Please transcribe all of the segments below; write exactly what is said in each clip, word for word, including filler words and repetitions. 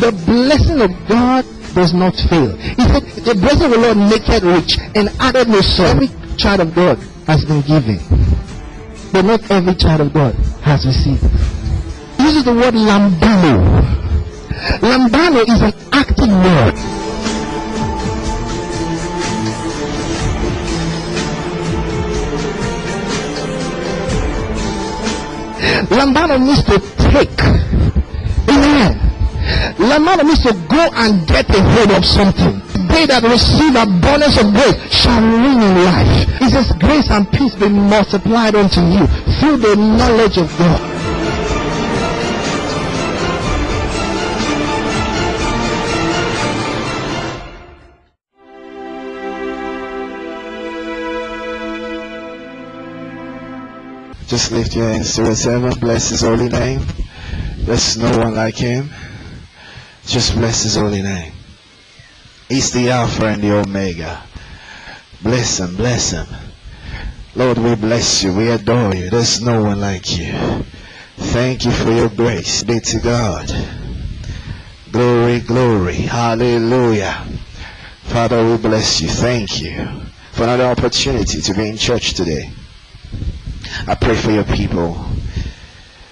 the blessing of God does not fail. He said, the blessing of the Lord maketh rich and added no sorrow. Every child of God has been given, but not every child of God has received. He uses the word Lambano. Lambano is an active word. Lambano means to take. Amen. Lambano means to go and get a hold of something. They that receive abundance of grace shall reign in life. It says, grace and peace be multiplied unto you through the knowledge of God. Just lift your hands to his heaven. Bless his holy name. There's no one like him. Just bless his holy name. He's the Alpha and the Omega. Bless him, bless him. Lord, we bless you. We adore you. There's no one like you. Thank you for your grace. Be to God. Glory, glory. Hallelujah. Father, we bless you. Thank you for another opportunity to be in church today. I pray for your people.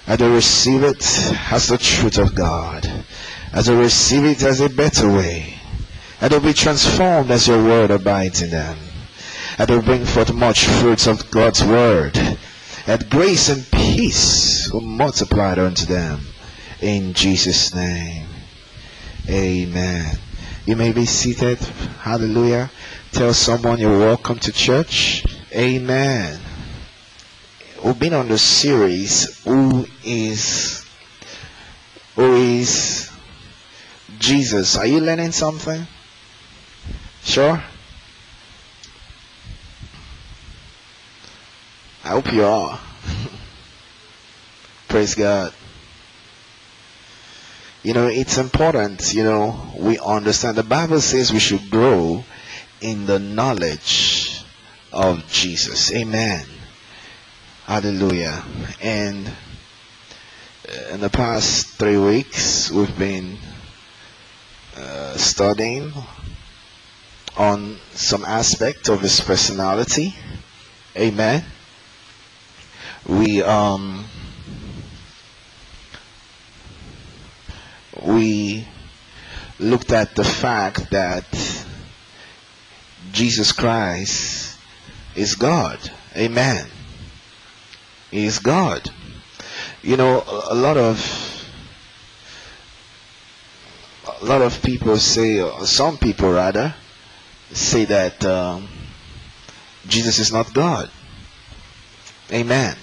As they receive it as the truth of God, as they receive it as a better way, as they be transformed as your word abides in them, as they bring forth much fruits of God's word, that grace and peace will multiply unto them. In Jesus' name, amen. You may be seated. Hallelujah. Tell someone you're welcome to church. Amen. We've been on the series, who is who is Jesus? Are you learning something? Sure? I hope you are. Praise God. You know, it's important, you know, we understand. The Bible says we should grow in the knowledge of Jesus. Amen. Hallelujah. And in the past three weeks, we've been uh, studying on some aspect of his personality. Amen. We um we looked at the fact that Jesus Christ is God. Amen. He is God. You know, a lot of a lot of people say, or some people rather, say that um, Jesus is not God. Amen.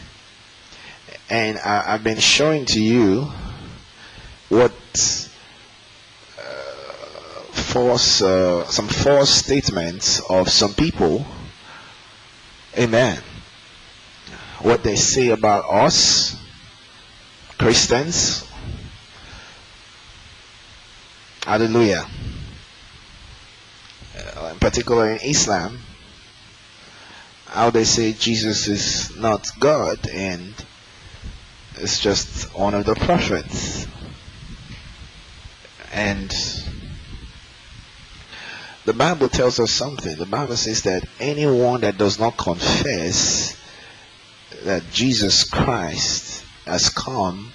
And I, I've been showing to you what uh, false, uh, some false statements of some people. Amen. What they say about us Christians. Hallelujah. In particular in Islam, how they say Jesus is not God and it's just one of the prophets. And the Bible tells us something. The Bible says that anyone that does not confess that Jesus Christ has come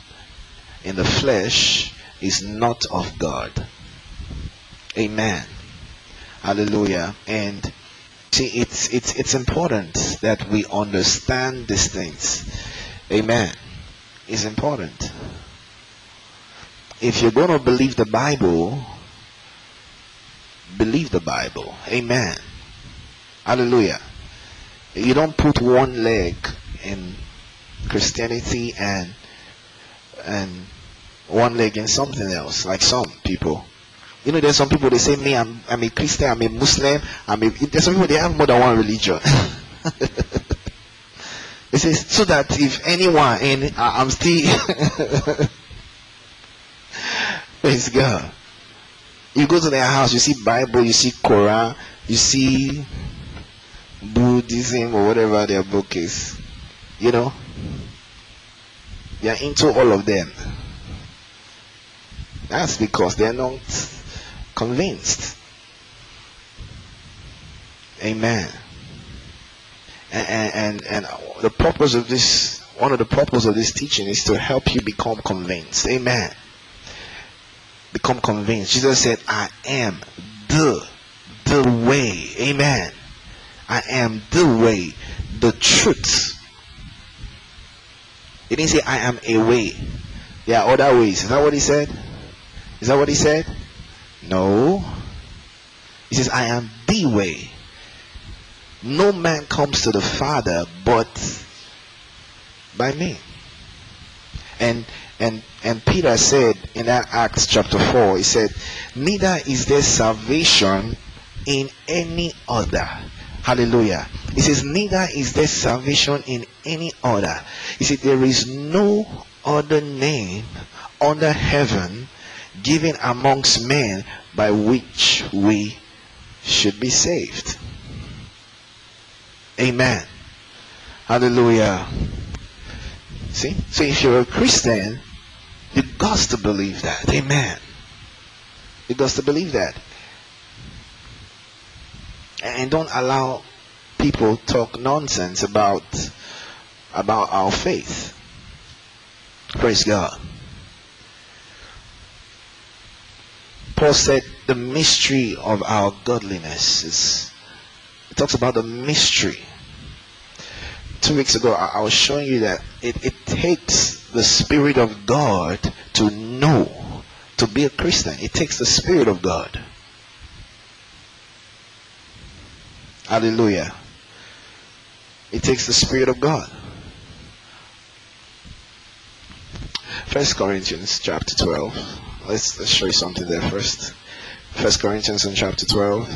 in the flesh is not of God. Amen. Hallelujah. And see, it's it's it's important that we understand these things. Amen. It's important. If you're going to believe the Bible, believe the Bible. Amen. Hallelujah. You don't put one leg in Christianity and and one leg in something else, like some people. You know, there's some people, they say, me, I'm, I'm a Christian, I'm a Muslim, I'm a, there's some people, they have more than one religion. They say, so that if anyone, and I'm still, praise God. You go to their house, you see Bible, you see Quran, you see Buddhism or whatever their book is. You know, they are into all of them. That's because they're not convinced. Amen. And, and and the purpose of this, one of the purpose of this teaching is to help you become convinced. Amen. Become convinced. Jesus said, I am the the way. Amen. I am the way, the truth. He didn't say I am a way. There are other ways. Is that what he said? Is that what he said? No. He says, I am the way. No man comes to the Father but by me. And and and Peter said in that Acts chapter four, he said, neither is there salvation in any other. Hallelujah. He says, neither is there salvation in any other. He said, there is no other name under heaven given amongst men by which we should be saved. Amen. Hallelujah. See? So if you're a Christian, you've got to believe that. Amen. You've got to believe that. And don't allow people talk nonsense about about our faith. Praise God. Paul said the mystery of our godliness is, it talks about the mystery. Two weeks ago I, I was showing you that it, it takes the Spirit of God to know, to be a Christian. It takes the Spirit of God. Hallelujah. It takes the Spirit of God. First Corinthians chapter twelve. Let's, let's show you something there first. First Corinthians in chapter twelve.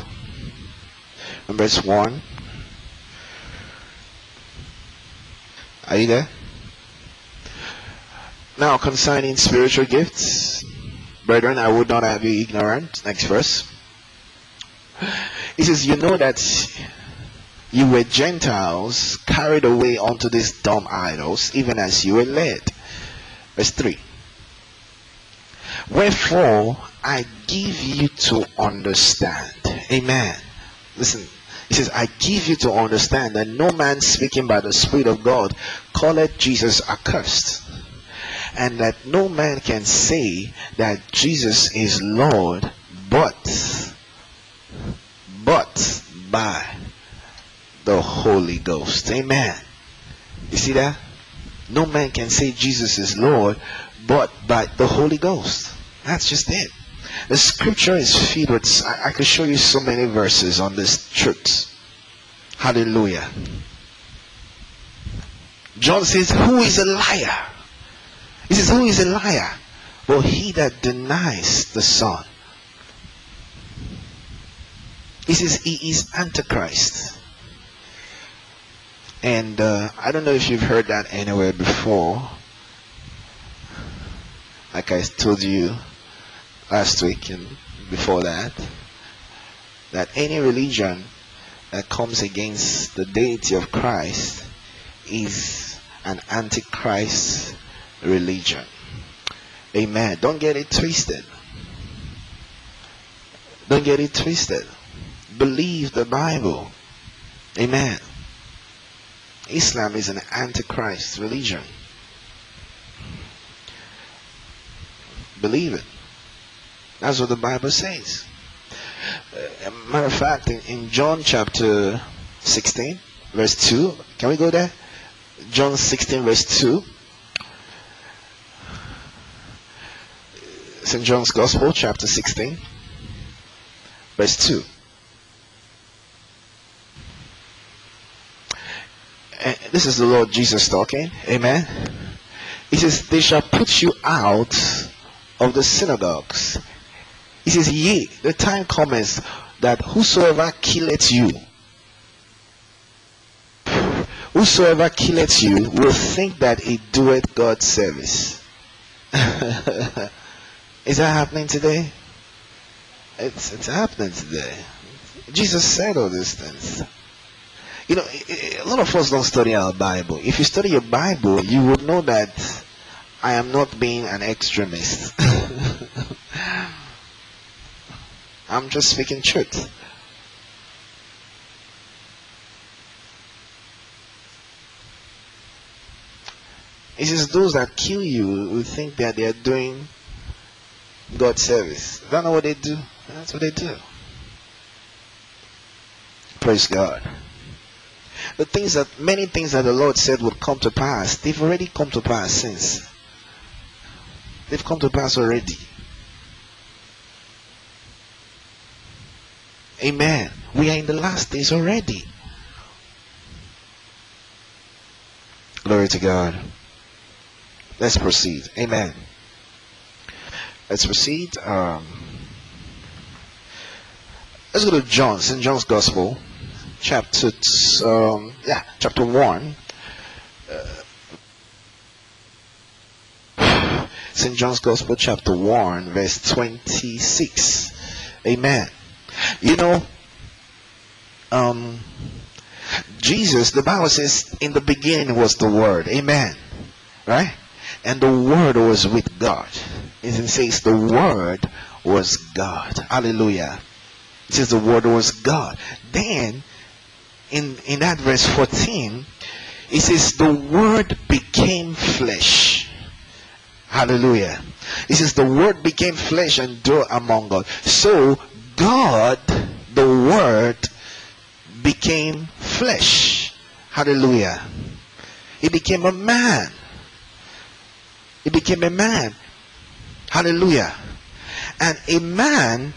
And verse one. Are you there? Now concerning spiritual gifts, brethren, I would not have you ignorant. Next verse. He says, you know that you were Gentiles carried away unto these dumb idols, even as you were led. Verse three. Wherefore I give you to understand. Amen. Listen, he says, I give you to understand that no man speaking by the Spirit of God calleth Jesus accursed, and that no man can say that Jesus is Lord but but by the Holy Ghost. Amen. You see that? No man can say Jesus is Lord but by the Holy Ghost. That's just it. The scripture is filled with, I, I could show you so many verses on this truth. Hallelujah. John says, who is a liar? He says, who is a liar? Well, he that denies the Son. He says he is Antichrist. And uh, I don't know if you've heard that anywhere before. Like I told you last week and before that, that any religion that comes against the deity of Christ is an Antichrist religion. Amen. Don't get it twisted. Don't get it twisted. Believe the Bible. Amen. Islam is an Antichrist religion. Believe it. That's what the Bible says. Uh, matter of fact, in, in John chapter sixteen, verse two, can we go there? John sixteen, verse two. Saint John's Gospel, chapter sixteen, verse two. And this is the Lord Jesus talking. Amen. He says, they shall put you out of the synagogues. He says, yea, the time cometh that whosoever killeth you, whosoever killeth you will think that he doeth God's service. Is that happening today? It's, it's happening today. Jesus said all these things. You know, a lot of us don't study our Bible. If you study your Bible, you would know that I am not being an extremist. I'm just speaking truth. It is those that kill you who think that they are doing God's service. That's not what they do. That's what they do. Praise God. The things that, many things that the Lord said would come to pass, they've already come to pass since. They've come to pass already. Amen. We are in the last days already. Glory to God. Let's proceed. Amen. Let's proceed. Um, let's go to John, Saint John's Gospel, chapter um, yeah, chapter one. Uh, Saint John's Gospel, chapter one, verse twenty-six. Amen. You know, um, Jesus, the Bible says, in the beginning was the Word. Amen. Right? And the Word was with God. It says the Word was God. Hallelujah. It says the Word was God. Then, in, in that verse fourteen, it says the Word became flesh. Hallelujah. It says the Word became flesh and dwelt among us. So, God, the Word, became flesh. Hallelujah. He became a man. He became a man. Hallelujah. And a man,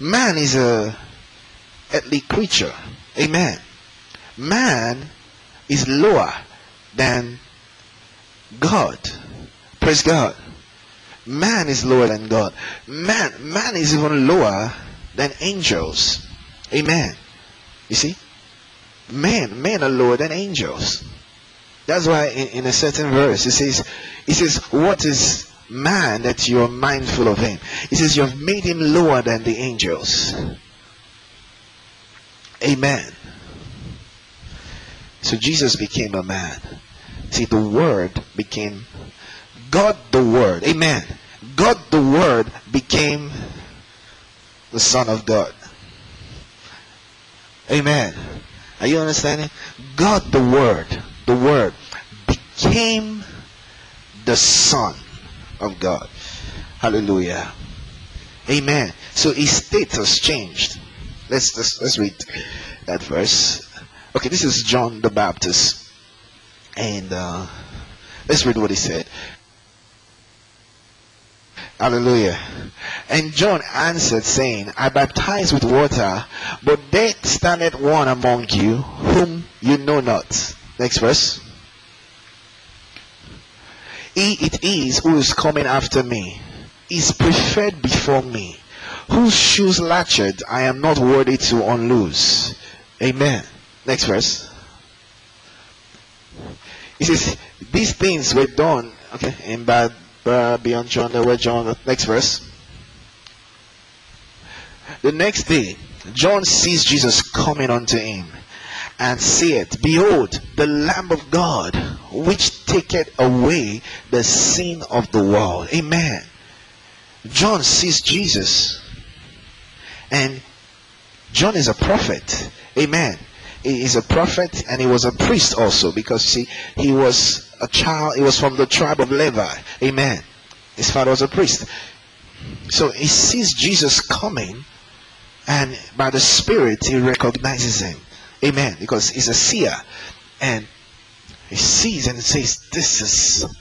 man is a earthly creature. Amen. Man is lower than God. Praise God. Man is lower than God. Man, man is even lower than angels. Amen. You see? Men, men are lower than angels. That's why in, in a certain verse it says, it says, what is man that you are mindful of him? It says you have made him lower than the angels. Amen. So Jesus became a man. See, the Word became God the Word. Amen. God the Word became the Son of God. Amen. Are you understanding? God the Word. The Word became the Son of God. Hallelujah. Amen. So his status changed. Let's, let's, let's read that verse. Okay, this is John the Baptist. And uh, let's read what he said. Hallelujah. And John answered, saying, I baptize with water, but there standeth one among you, whom you know not. Next verse. He it is who is coming after me, is preferred before me, whose shoes latched I am not worthy to unloose. Amen. Next verse. He says, these things were done. Okay, in bad, uh, beyond John, there were John. Next verse. The next day, John sees Jesus coming unto him, and saith, behold, the Lamb of God, which taketh away the sin of the world. Amen. John sees Jesus. And John is a prophet. Amen. He is a prophet, and he was a priest also, because see, he was a child. He was from the tribe of Levi. Amen. His father was a priest. So he sees Jesus coming, and by the Spirit he recognizes him. Amen. Because he's a seer, and he sees and says, this is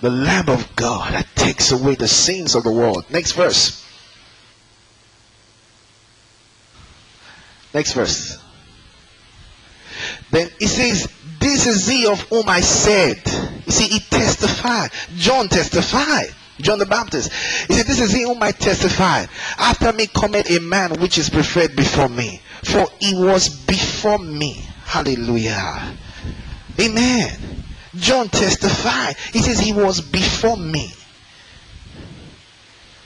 the Lamb of God that takes away the sins of the world. Next verse. Next verse. Then he says, this is he of whom I said. You see, he testified. John testified. John the Baptist. He said, this is he whom I testified. After me cometh a man which is preferred before me, for he was before me. Hallelujah. Amen. John testified. He says he was before me.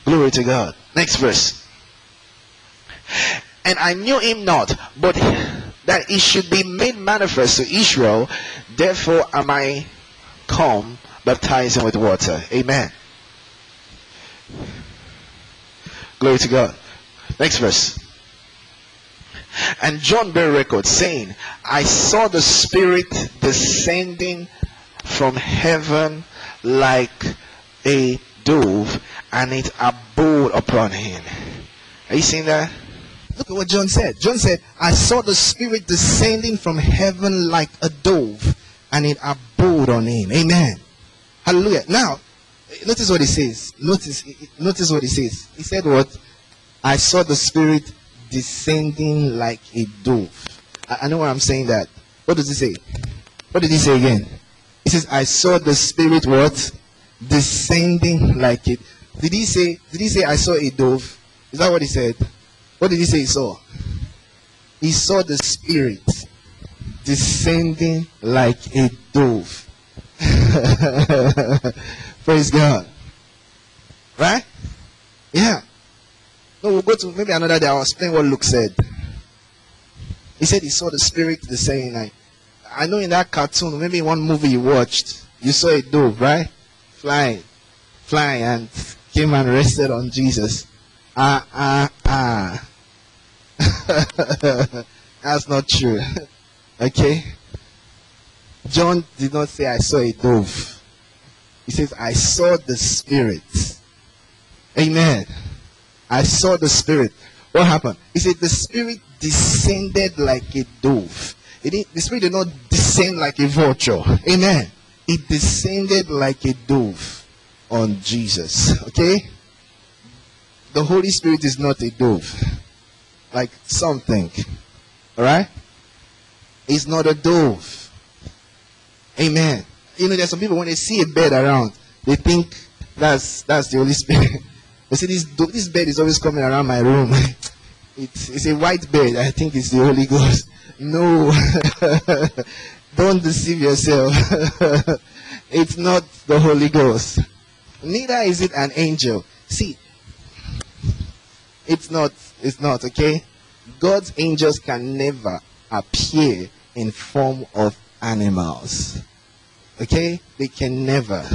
Glory to God. Next verse. And I knew him not, but that he should be made manifest to Israel. Therefore am I come baptizing with water. Amen. Glory to God. Next verse. And John bare record, saying, I saw the Spirit descending from heaven like a dove, and it abode upon him. Are you seeing that? Look at what John said. John said, I saw the Spirit descending from heaven like a dove, and it abode on him. Amen. Hallelujah. Now, notice what he says. Notice, notice what he says. He said what? I saw the Spirit descending like a dove. I, I know why I'm saying that. What does he say? What did he say again? He says, I saw the Spirit what? Descending like it. Did he say, did he say I saw a dove? Is that what he said? What did he say he saw? He saw the Spirit descending like a dove. Praise God. Right? Yeah. No, we'll go to maybe another day. I'll explain what Luke said. He said he saw the Spirit descending like. I know in that cartoon, maybe in one movie you watched, you saw a dove, right? Flying. Flying and came and rested on Jesus. Ah, ah, ah. That's not true. Okay? John did not say, I saw a dove. He says, I saw the Spirit. Amen. I saw the Spirit. What happened? He said, the Spirit descended like a dove. It didn't, the Spirit did not descend like a vulture. Amen. It descended like a dove on Jesus. Okay? The Holy Spirit is not a dove. Like something. Alright? It's not a dove. Amen. You know, there's some people, when they see a bed around, they think that's that's the Holy Spirit. They say, this, this bed is always coming around my room. It's, it's a white bed. I think it's the Holy Ghost. No. Don't deceive yourself. It's not the Holy Ghost. Neither is it an angel. See, it's not, it's not, okay? God's angels can never appear in form of animals. Okay? They can never.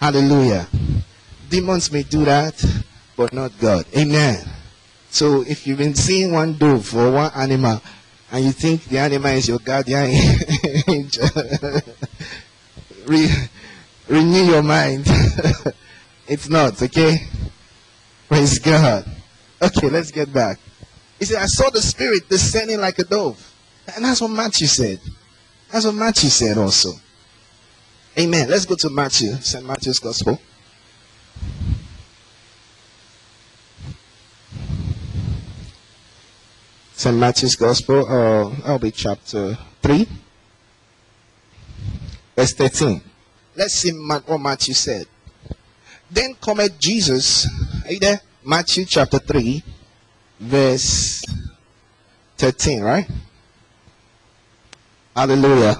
Hallelujah. Demons may do that, but not God. Amen. So if you've been seeing one dove or one animal, and you think the animal is your guardian angel, Re renew your mind. It's not, okay? Praise God. Okay, let's get back. He said, I saw the Spirit descending like a dove. And that's what Matthew said. That's what Matthew said also. Amen. Let's go to Matthew, Saint Matthew's Gospel. Saint Matthew's Gospel, uh, I'll be chapter three, verse thirteen. Let's see what Matthew said. Then cometh Jesus, are you there? Matthew chapter three, verse thirteen, right? Hallelujah.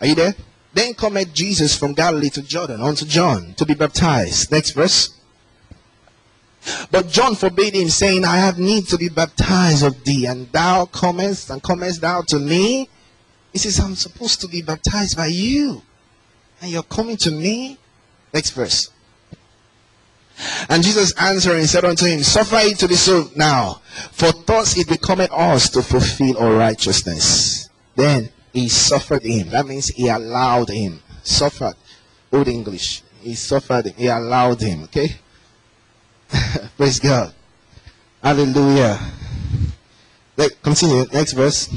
Are you there? Then cometh Jesus from Galilee to Jordan, unto John, to be baptized. Next verse. But John forbade him, saying, I have need to be baptized of thee, and thou comest, and comest thou to me? He says, I'm supposed to be baptized by you, and you're coming to me? Next verse. And Jesus answering said unto him, suffer it to be so now, for thus it becometh us to fulfill all righteousness. Then he suffered him. That means he allowed him. Suffered. Old English. He suffered him. He allowed him. Okay? Praise God. Hallelujah. Let, continue. Next verse.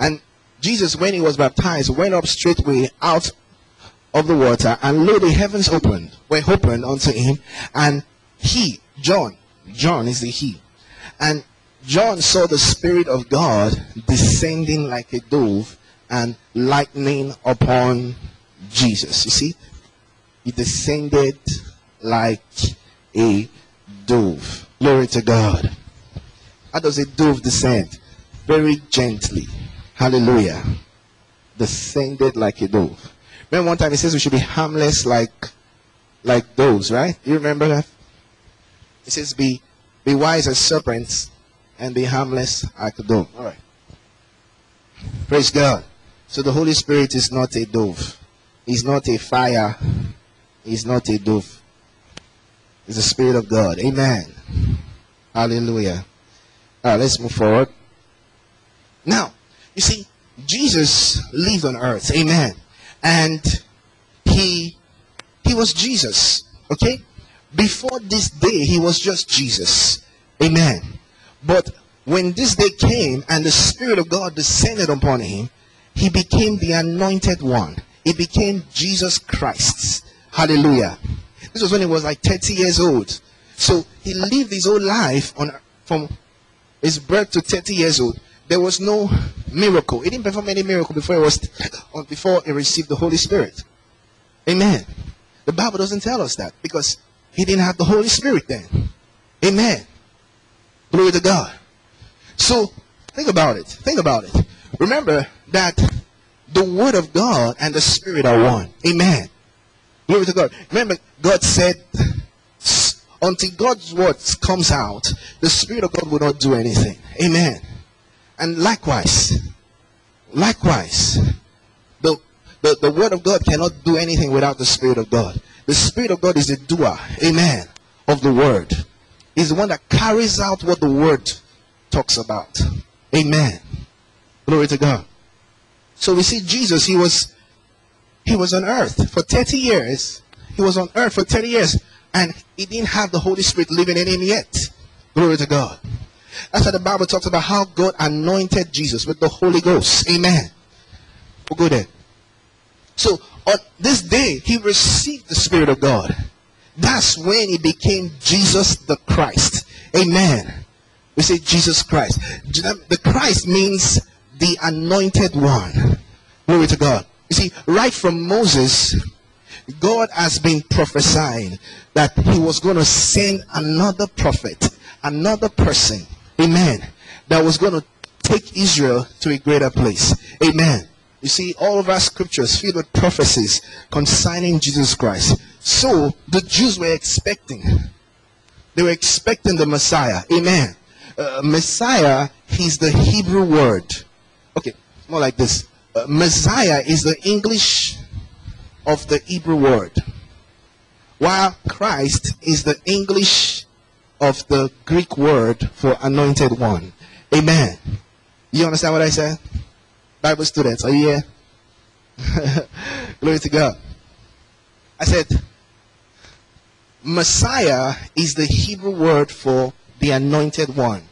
And Jesus, when he was baptized, went up straightway out of the water, and lo, the heavens opened, were opened unto him, and he, John, John is the he, and John saw the Spirit of God descending like a dove and lightning upon Jesus. You see? He descended like a dove. Glory to God. How does a dove descend? Very gently. Hallelujah. Descended like a dove. Remember one time he says we should be harmless like like doves, right? You remember that? He says be be wise as serpents and be harmless like a dove. All right. Praise God. So the Holy Spirit is not a dove. He's not a fire. He's not a dove. It's the Spirit of God. Amen. Hallelujah. All right, let's move forward. Now, you see, Jesus lived on earth. Amen. And he, he was Jesus. Okay? Before this day, he was just Jesus. Amen. But when this day came and the Spirit of God descended upon him, he became the anointed one. He became Jesus Christ. Hallelujah. This was when he was like thirty years old. So he lived his whole life on from his birth to thirty years old. There was no miracle. He didn't perform any miracle before he was before he received the Holy Spirit. Amen. The Bible doesn't tell us that because he didn't have the Holy Spirit then. Amen. Glory to God. So think about it. Think about it. Remember that the Word of God and the Spirit are one. Amen. Glory to God. Remember, God said, until God's word comes out, the Spirit of God will not do anything. Amen. And likewise, likewise, the, the, the Word of God cannot do anything without the Spirit of God. The Spirit of God is the doer, amen, of the Word. He's the one that carries out what the Word talks about. Amen. Glory to God. So we see Jesus, he was... He was on earth for thirty years. He was on earth for thirty years. And he didn't have the Holy Spirit living in him yet. Glory to God. That's how the Bible talks about how God anointed Jesus with the Holy Ghost. Amen. We'll go there. So on this day, he received the Spirit of God. That's when he became Jesus the Christ. Amen. We say Jesus Christ. The Christ means the anointed one. Glory to God. You see, right from Moses, God has been prophesying that he was going to send another prophet, another person, amen, that was going to take Israel to a greater place, amen. You see, all of our scriptures filled with prophecies concerning Jesus Christ. So, the Jews were expecting, they were expecting the Messiah, amen. Uh, Messiah is the Hebrew word. Okay, more like this. Uh, Messiah is the English of the Hebrew word, while Christ is the English of the Greek word for anointed one. Amen. You understand what I said? Bible students, are you here? Glory to God. I said, Messiah is the Hebrew word for the anointed one,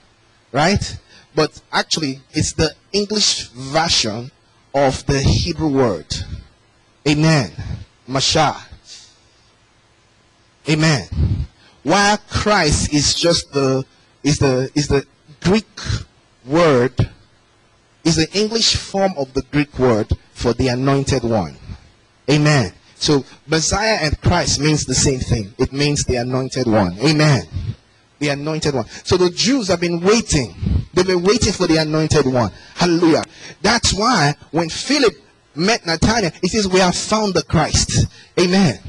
right? But actually, it's the English version of the Hebrew word. Amen. Meshach. Amen. While Christ is just the is the is the Greek word, is the English form of the Greek word for the anointed one. Amen. So Messiah and Christ means the same thing. It means the anointed one. Amen. The anointed one. So the Jews have been waiting. They've been waiting for the anointed one. Hallelujah. That's why when Philip met Nathanael, he says, we have found the Christ. Amen.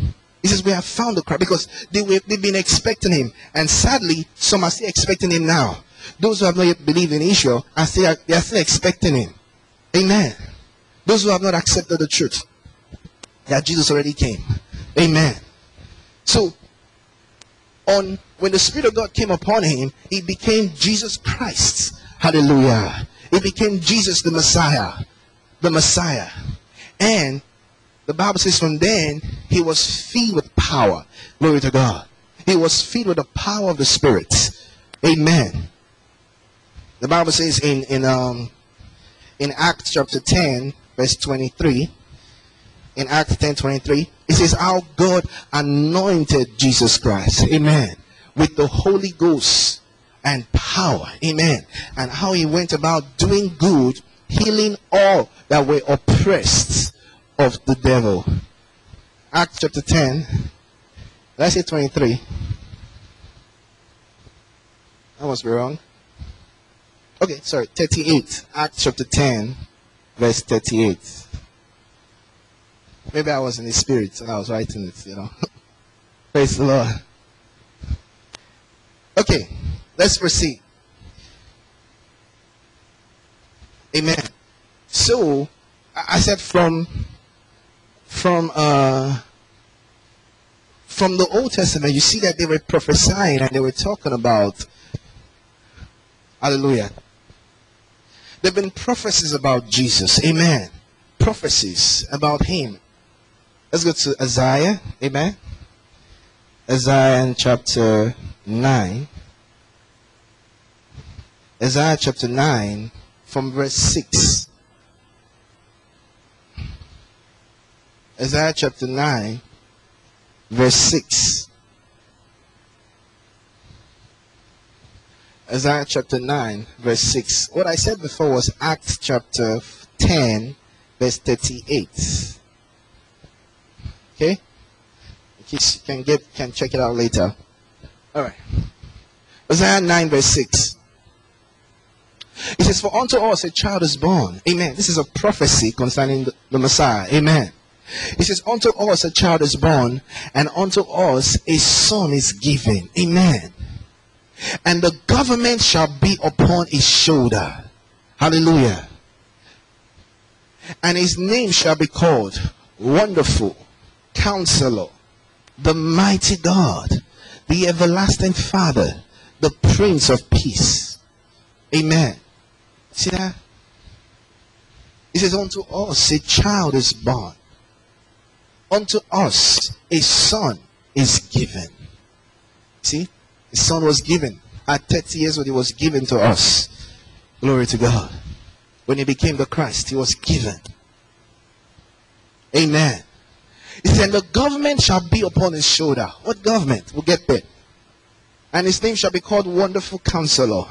He says, we have found the Christ. Because they were, they've been expecting him. And sadly, some are still expecting him now. Those who have not yet believed in Israel, are still, they are still expecting him. Amen. Those who have not accepted the truth, that Jesus already came. Amen. So, on... when the Spirit of God came upon him, he became Jesus Christ. Hallelujah. He became Jesus the Messiah. The Messiah. And the Bible says from then, he was filled with power. Glory to God. He was filled with the power of the Spirit. Amen. The Bible says in, in, um, in Acts chapter ten, verse twenty-three, in Acts ten twenty-three, it says how God anointed Jesus Christ. Amen. With the Holy Ghost and power. Amen. And how he went about doing good, healing all that were oppressed of the devil. Acts chapter ten, let's say twenty-three. I must be wrong. Okay, sorry, thirty-eight. Acts chapter ten, verse thirty-eight. Maybe I was in the spirit and I was writing it, you know. Praise the Lord. Okay, let's proceed. Amen. So, I said from from uh, from the Old Testament, you see that they were prophesying and they were talking about, hallelujah, there have been prophecies about Jesus, amen, prophecies about him. Let's go to Isaiah, amen, Isaiah in chapter nine, Isaiah chapter nine from verse six. Isaiah chapter nine, verse six. Isaiah chapter nine, verse six. What I said before was Acts chapter ten, verse thirty-eight. Okay? In case you can get can check it out later. Alright. Isaiah nine, verse six. It says, "For unto us a child is born." Amen. This is a prophecy concerning the, the Messiah. Amen. It says, "Unto us a child is born, and unto us a son is given." Amen. "And the government shall be upon his shoulder." Hallelujah. "And his name shall be called Wonderful, Counselor, the Mighty God, the Everlasting Father, the Prince of Peace." Amen. See that? It says, "Unto us a child is born. Unto us a son is given." See, the son was given at thirty years old. He was given to us. Glory to God. When he became the Christ, he was given. Amen. He said, "The government shall be upon his shoulder." What government? We'll get there. "And his name shall be called Wonderful Counselor."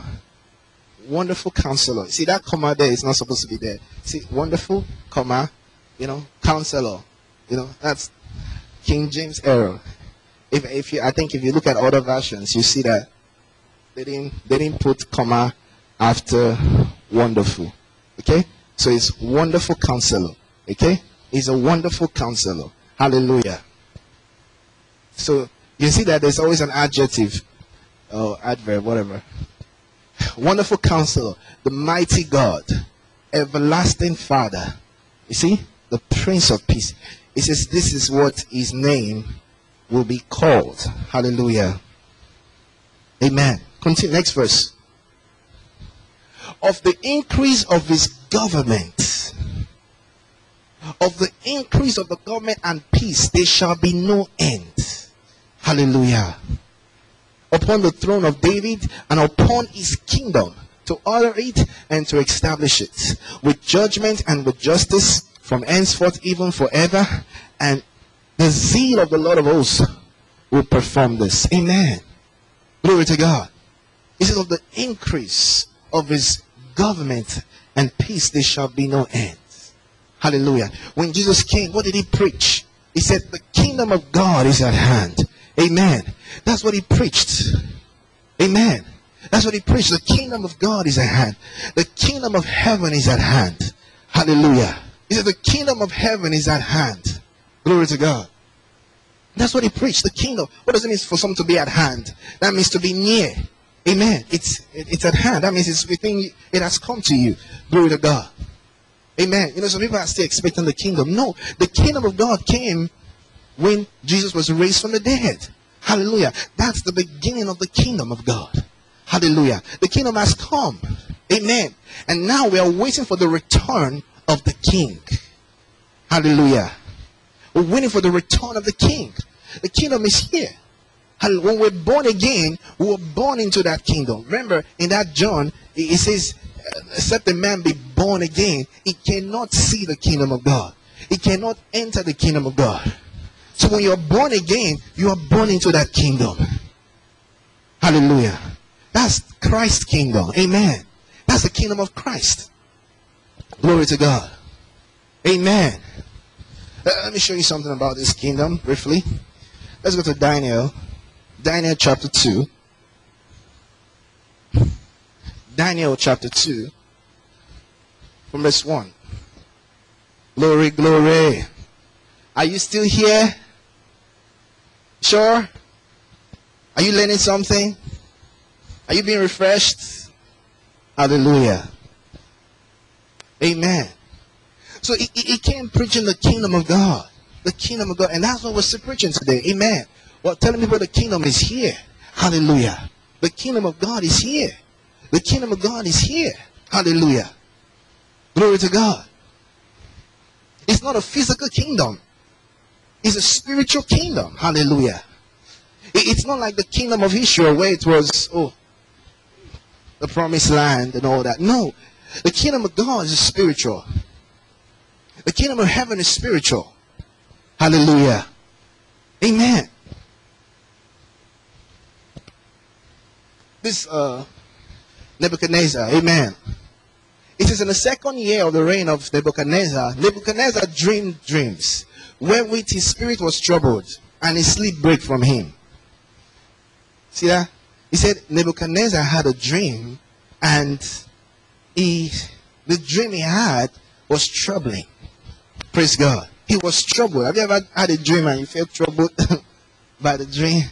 Wonderful Counselor. See, that comma there is not supposed to be there. See, wonderful, comma, you know, counselor. You know, that's King James error. If if you, I think if you look at other versions, you see that they didn't they didn't put comma after wonderful. Okay, so it's Wonderful Counselor. Okay, he's a wonderful counselor. Hallelujah. So you see that there's always an adjective, or adverb, whatever. Wonderful Counselor, the Mighty God, Everlasting Father. You see, the Prince of Peace. It says this is what his name will be called. Hallelujah. Amen. Continue. Next verse. "Of the increase of his government, of the increase of the government and peace, there shall be no end." Hallelujah. "Upon the throne of David and upon his kingdom, to order it and to establish it with judgment and with justice, from henceforth even forever, and the zeal of the Lord of hosts will perform this." Amen. Glory to God. It says of the increase of his government and peace there shall be no end. Hallelujah. When Jesus came, what did he preach? He said the kingdom of God is at hand. Amen. That's what he preached. Amen. That's what he preached. The kingdom of God is at hand. The kingdom of heaven is at hand. Hallelujah. He said, the kingdom of heaven is at hand. Glory to God. That's what he preached. The kingdom. What does it mean for someone to be at hand? That means to be near. Amen. It's it, it's at hand. That means it's within you. It has come to you. Glory to God. Amen. You know, some people are still expecting the kingdom. No, the kingdom of God came when Jesus was raised from the dead. Hallelujah. That's the beginning of the kingdom of God. Hallelujah. The kingdom has come. Amen. And now we are waiting for the return of the King. Hallelujah. We're waiting for the return of the King. The kingdom is here. When we're born again, we were born into that kingdom. Remember in that John, it says, "Except a man be born again, he cannot see the kingdom of God. He cannot enter the kingdom of God." So when you're born again, you are born into that kingdom. Hallelujah. That's Christ's kingdom. Amen. That's the kingdom of Christ. Glory to God. Amen. Uh, let me show you something about this kingdom briefly. Let's go to Daniel. Daniel chapter two. Daniel chapter two. From verse one. Glory, glory. Are you still here? Sure? Are you learning something? Are you being refreshed? Hallelujah. Amen. So he, he came preaching the kingdom of God. The kingdom of God. And that's what we're preaching today. Amen. Well, telling people the kingdom is here. Hallelujah. The kingdom of God is here. The kingdom of God is here. Hallelujah. Glory to God. It's not a physical kingdom. It's a spiritual kingdom. Hallelujah. It's not like the kingdom of Israel where it was, oh, the promised land and all that. No. The kingdom of God is spiritual. The kingdom of heaven is spiritual. Hallelujah. Amen. This uh, Nebuchadnezzar, amen. It is in the second year of the reign of Nebuchadnezzar. Nebuchadnezzar dreamed dreams, wherewith his spirit was troubled, and his sleep brake from him. See that? He said Nebuchadnezzar had a dream, and he, the dream he had was troubling. Praise God. He was troubled. Have you ever had a dream and you felt troubled by the dream?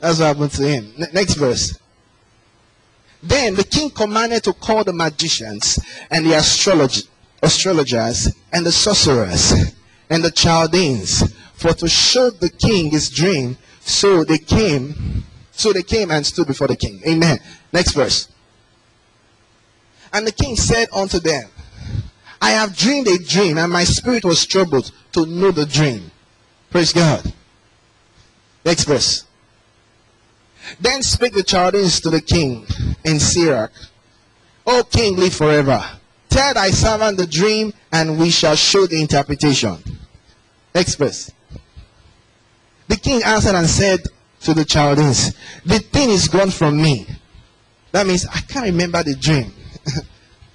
That's what happened to him. Ne next verse. Then the king commanded to call the magicians and the astrolog astrologers and the sorcerers and the Chaldeans, for to show the king his dream. So they came, so they came and stood before the king. Amen. Next verse. And the king said unto them, I have dreamed a dream, and my spirit was troubled to know the dream. Praise God. Next verse. Then spake the Chaldeans to the king in Sirach, O king, live forever. Tell thy servant the dream, and we shall show the interpretation. Next verse. The king answered and said to the Chaldeans, the thing is gone from me. That means I can't remember the dream.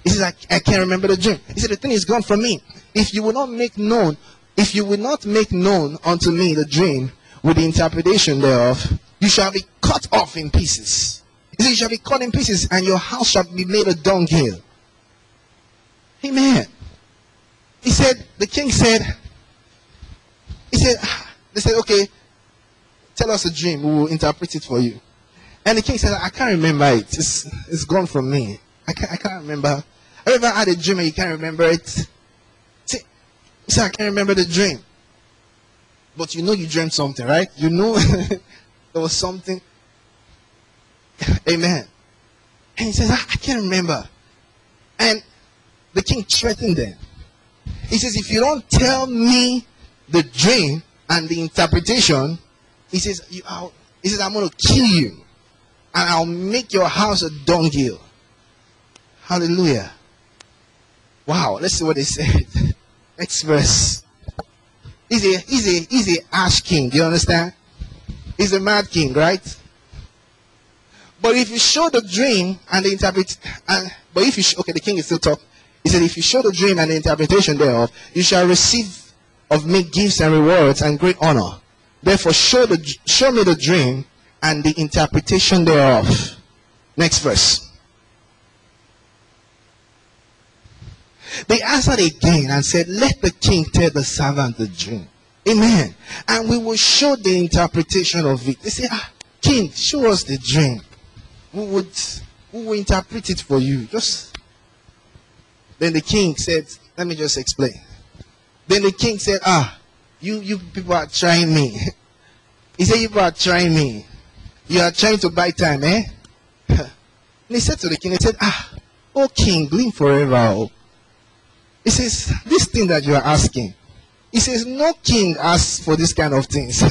He says, I, I can't remember the dream. He said, the thing is gone from me. If you will not make known, if you will not make known unto me the dream with the interpretation thereof, you shall be cut off in pieces. He said, you shall be cut in pieces, and your house shall be made a dunghill. Amen. He said, the king said, he said, they said, okay, tell us a dream, we will interpret it for you. And the king said, I can't remember it. It's, it's gone from me. I can't, I can't remember. I ever had a dream and you can't remember it. See, see, I can't remember the dream. But you know you dreamt something, right? You know there was something. Amen. And he says, I, I can't remember. And the king threatened them. He says, if you don't tell me the dream and the interpretation, he says, you, I'll, he says I'm going to kill you. And I'll make your house a dunghill. Hallelujah. Wow, let's see what they said. Next verse. He's a, he's a, he's a ash king, you understand? He's a mad king, right? But if you show the dream and the interpret, and, but if you, sh okay, the king is still talking. He said, if you show the dream and the interpretation thereof, you shall receive of me gifts and rewards and great honor. Therefore, show, the, show me the dream and the interpretation thereof. Next verse. They answered again and said, let the king tell the servant the dream. Amen. And we will show the interpretation of it. They say, ah, king, show us the dream. We would, we will interpret it for you. Just. Then the king said, let me just explain. Then the king said, ah, you, you people are trying me. He said, you people are trying me. You are trying to buy time, eh? And he said to the king, he said, ah, oh king, gleam forever, oh. He says, this thing that you are asking, he says, no king asks for this kind of things of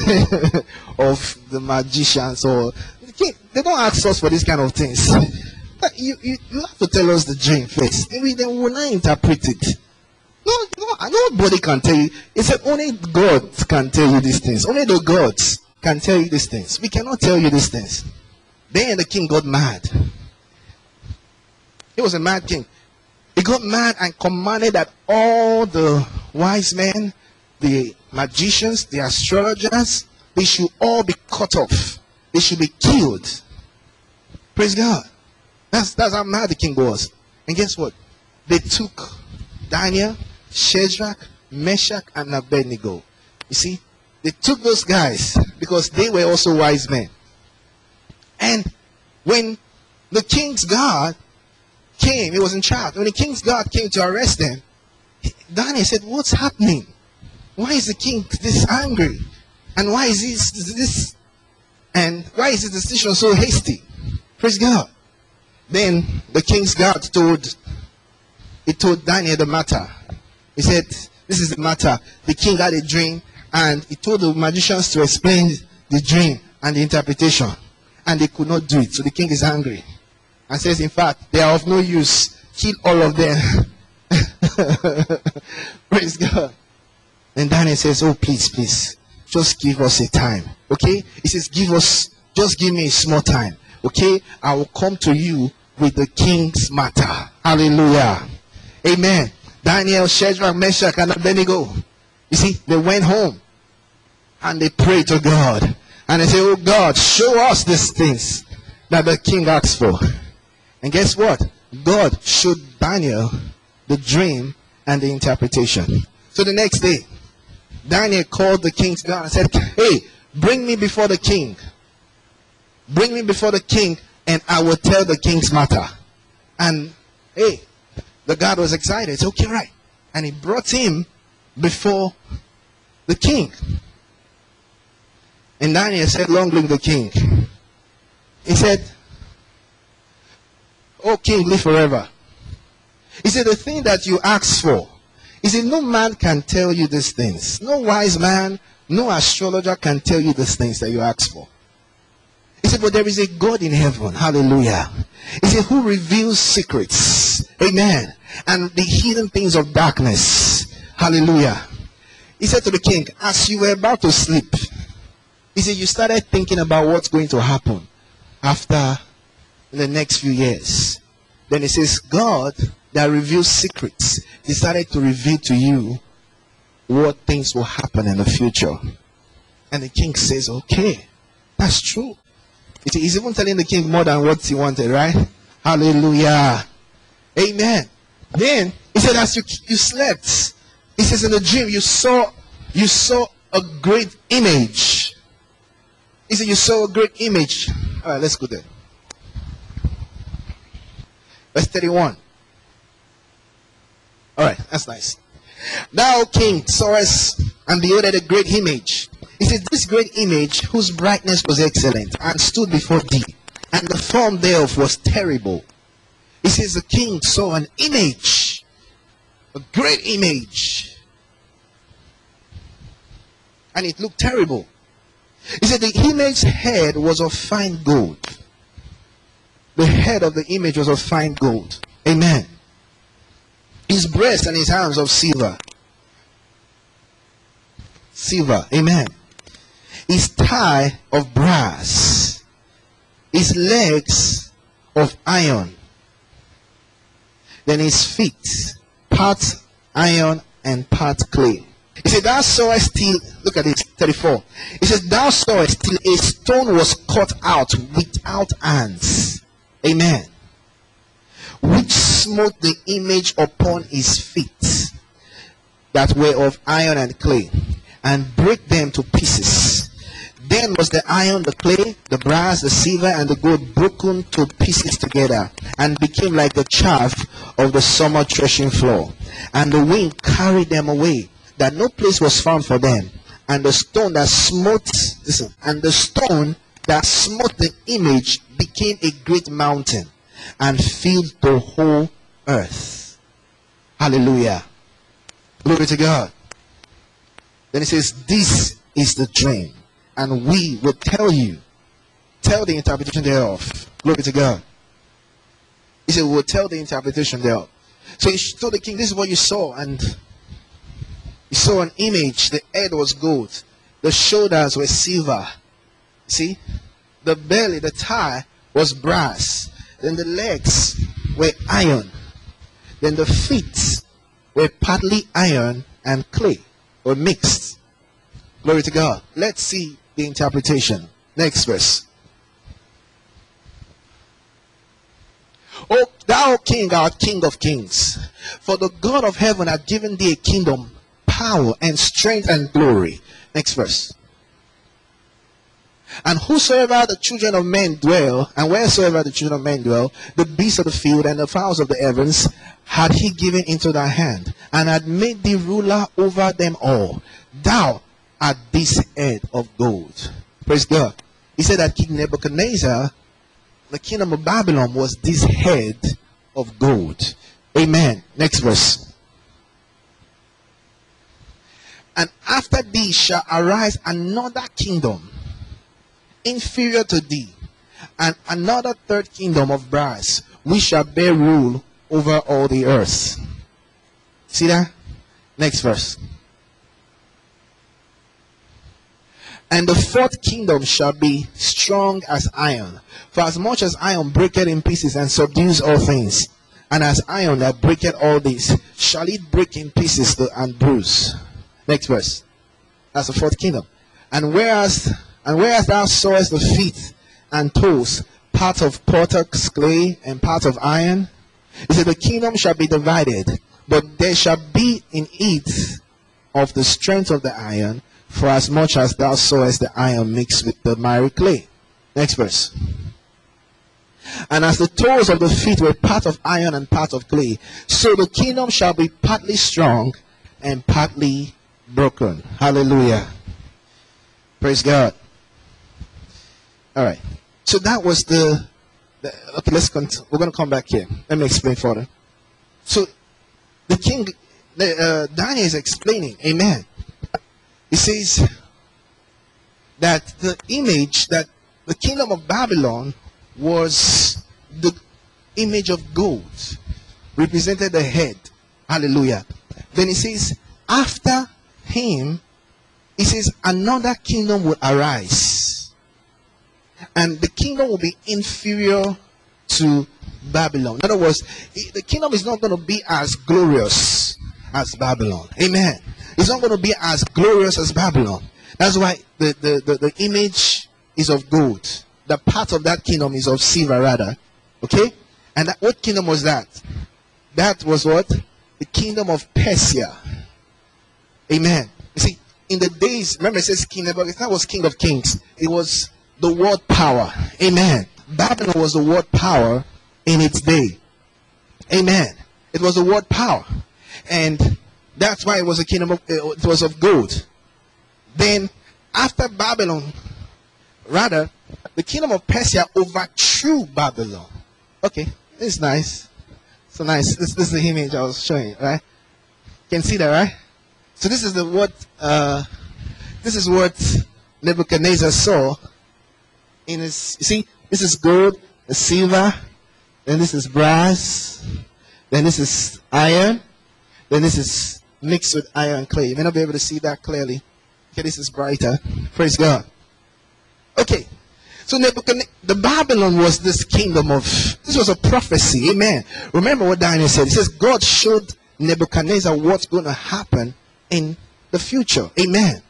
the magicians or the king, they don't ask us for this kind of things. But you, you, you have to tell us the dream first. Maybe then we will not interpret it. No, no, nobody can tell you. He said, only God can tell you these things. Only the gods can tell you these things. We cannot tell you these things. Then the king got mad. He was a mad king. He got mad and commanded that all the wise men, the magicians, the astrologers, they should all be cut off. They should be killed. Praise God. That's, that's how mad the king was. And guess what? They took Daniel, Shadrach, Meshach, and Abednego. You see, they took those guys because they were also wise men. And when the king's guard came, he was in charge. When the king's guard came to arrest them, Daniel said, what's happening? Why is the king this angry? And why is this, this and why is this decision so hasty? Praise God. Then the king's guard told, he told Daniel the matter. He said, this is the matter. The king had a dream, and he told the magicians to explain the dream and the interpretation, and they could not do it. So the king is angry and says, in fact, they are of no use. Kill all of them. Praise God. And Daniel says, oh, please, please, just give us a time. Okay? He says, give us, just give me a small time. Okay? I will come to you with the king's matter. Hallelujah. Amen. Daniel, Shadrach, Meshach, and Abednego. You see, they went home and they prayed to God. And they said, oh God, show us these things that the king asked for. And guess what? God showed Daniel the dream and the interpretation. So the next day, Daniel called the king's guard and said, hey, bring me before the king. Bring me before the king, and I will tell the king's matter. And hey, the guard was excited. It's okay, right? And he brought him before the king. And Daniel said, long live the king. He said, oh king, live forever. He said, the thing that you asked for, he said, no man can tell you these things. No wise man, no astrologer can tell you these things that you asked for. He said, but there is a God in heaven. Hallelujah. He said, who reveals secrets. Amen. And the hidden things of darkness. Hallelujah. He said to the king, as you were about to sleep, he said, you started thinking about what's going to happen after the next few years. Then he says, God that reveals secrets decided to reveal to you what things will happen in the future. And the king says, okay, that's true. He's even telling the king more than what he wanted, right? Hallelujah. Amen. Then he said, as you, you slept, he says, in the dream you saw you saw a great image. He said, you saw a great image. All right, let's go there. Verse thirty-one. All right, that's nice. Thou, O king, sawest and beholded a great image. He said, this great image, whose brightness was excellent, and stood before thee, and the form thereof was terrible. He says, the king saw an image, a great image, and it looked terrible. He said, the image's head was of fine gold. The head of the image was of fine gold. Amen. His breast and his arms of silver. Silver. Amen. His thigh of brass. His legs of iron. Then his feet, part iron and part clay. He said, thou sawest till, look at this, thirty-four. He says, thou sawest till a stone was cut out without hands. Amen. Which smote the image upon his feet that were of iron and clay, and break them to pieces. Then was the iron, the clay, the brass, the silver, and the gold broken to pieces together, and became like the chaff of the summer threshing floor. And the wind carried them away, that no place was found for them. And the stone that smote, listen, and the stone that smote the image became a great mountain, and filled the whole earth. Hallelujah. Glory to God. Then it says, this is the dream, and we will tell you, tell the interpretation thereof. Glory to God. He said, we will tell the interpretation thereof. So he told the king, this is what you saw. And he saw an image. The head was gold, the shoulders were silver. See, the belly, the thigh was brass. Then the legs were iron. Then the feet were partly iron and clay, or mixed. Glory to God. Let's see the interpretation. Next verse. O thou king, art king of kings, for the God of heaven hath given thee a kingdom, power, and strength, and glory. Next verse. And whosoever the children of men dwell, and wheresoever the children of men dwell, the beasts of the field and the fowls of the heavens, had he given into thy hand, and had made thee ruler over them all. Thou at this head of gold. Praise God. He said that King Nebuchadnezzar, the kingdom of Babylon, was this head of gold. Amen. Next verse. And after thee shall arise another kingdom inferior to thee, and another third kingdom of brass, which shall bear rule over all the earth. See that? Next verse. And the fourth kingdom shall be strong as iron, for as much as iron breaketh in pieces and subdues all things, and as iron that breaketh all this, shall it break in pieces and bruise. Next verse. That's the fourth kingdom. And whereas and whereas thou sawest the feet and toes, part of potter's clay and part of iron, he said the kingdom shall be divided, but there shall be in it of the strength of the iron, for as much as thou sawest the iron mixed with the miry clay. Next verse. And as the toes of the feet were part of iron and part of clay, so the kingdom shall be partly strong and partly broken. Hallelujah. Praise God. All right. So that was the, the okay, let's continue. We're going to come back here. Let me explain further. So the king, the, uh, Daniel is explaining. Amen. He says that the image, that the kingdom of Babylon was the image of gold, represented the head. Hallelujah. Then he says, after him, he says, another kingdom will arise, and the kingdom will be inferior to Babylon. In other words, the kingdom is not going to be as glorious as Babylon. Amen. It's not going to be as glorious as Babylon. That's why the, the, the, the image is of gold. The part of that kingdom is of silver, rather. Okay? And that, what kingdom was that? That was what? The kingdom of Persia. Amen. You see, in the days, remember it says King Nebuchadnezzar was king of kings. It was the world power. Amen. Babylon was the world power in its day. Amen. It was the world power. And that's why it was a kingdom of, it was of gold. Then after Babylon, rather, the kingdom of Persia overthrew Babylon. Okay, it's nice. So nice. This, this is the image I was showing, right? You can see that, right? So this is the what uh, this is what Nebuchadnezzar saw in his. You see, this is gold, the silver, then this is brass, then this is iron, then this is mixed with iron clay. You may not be able to see that clearly. Okay, this is brighter. Praise God. Okay. So Nebuchadnezzar, the Babylon was this kingdom of, this was a prophecy. Amen. Remember what Daniel said. He says God showed Nebuchadnezzar what's going to happen in the future. Amen.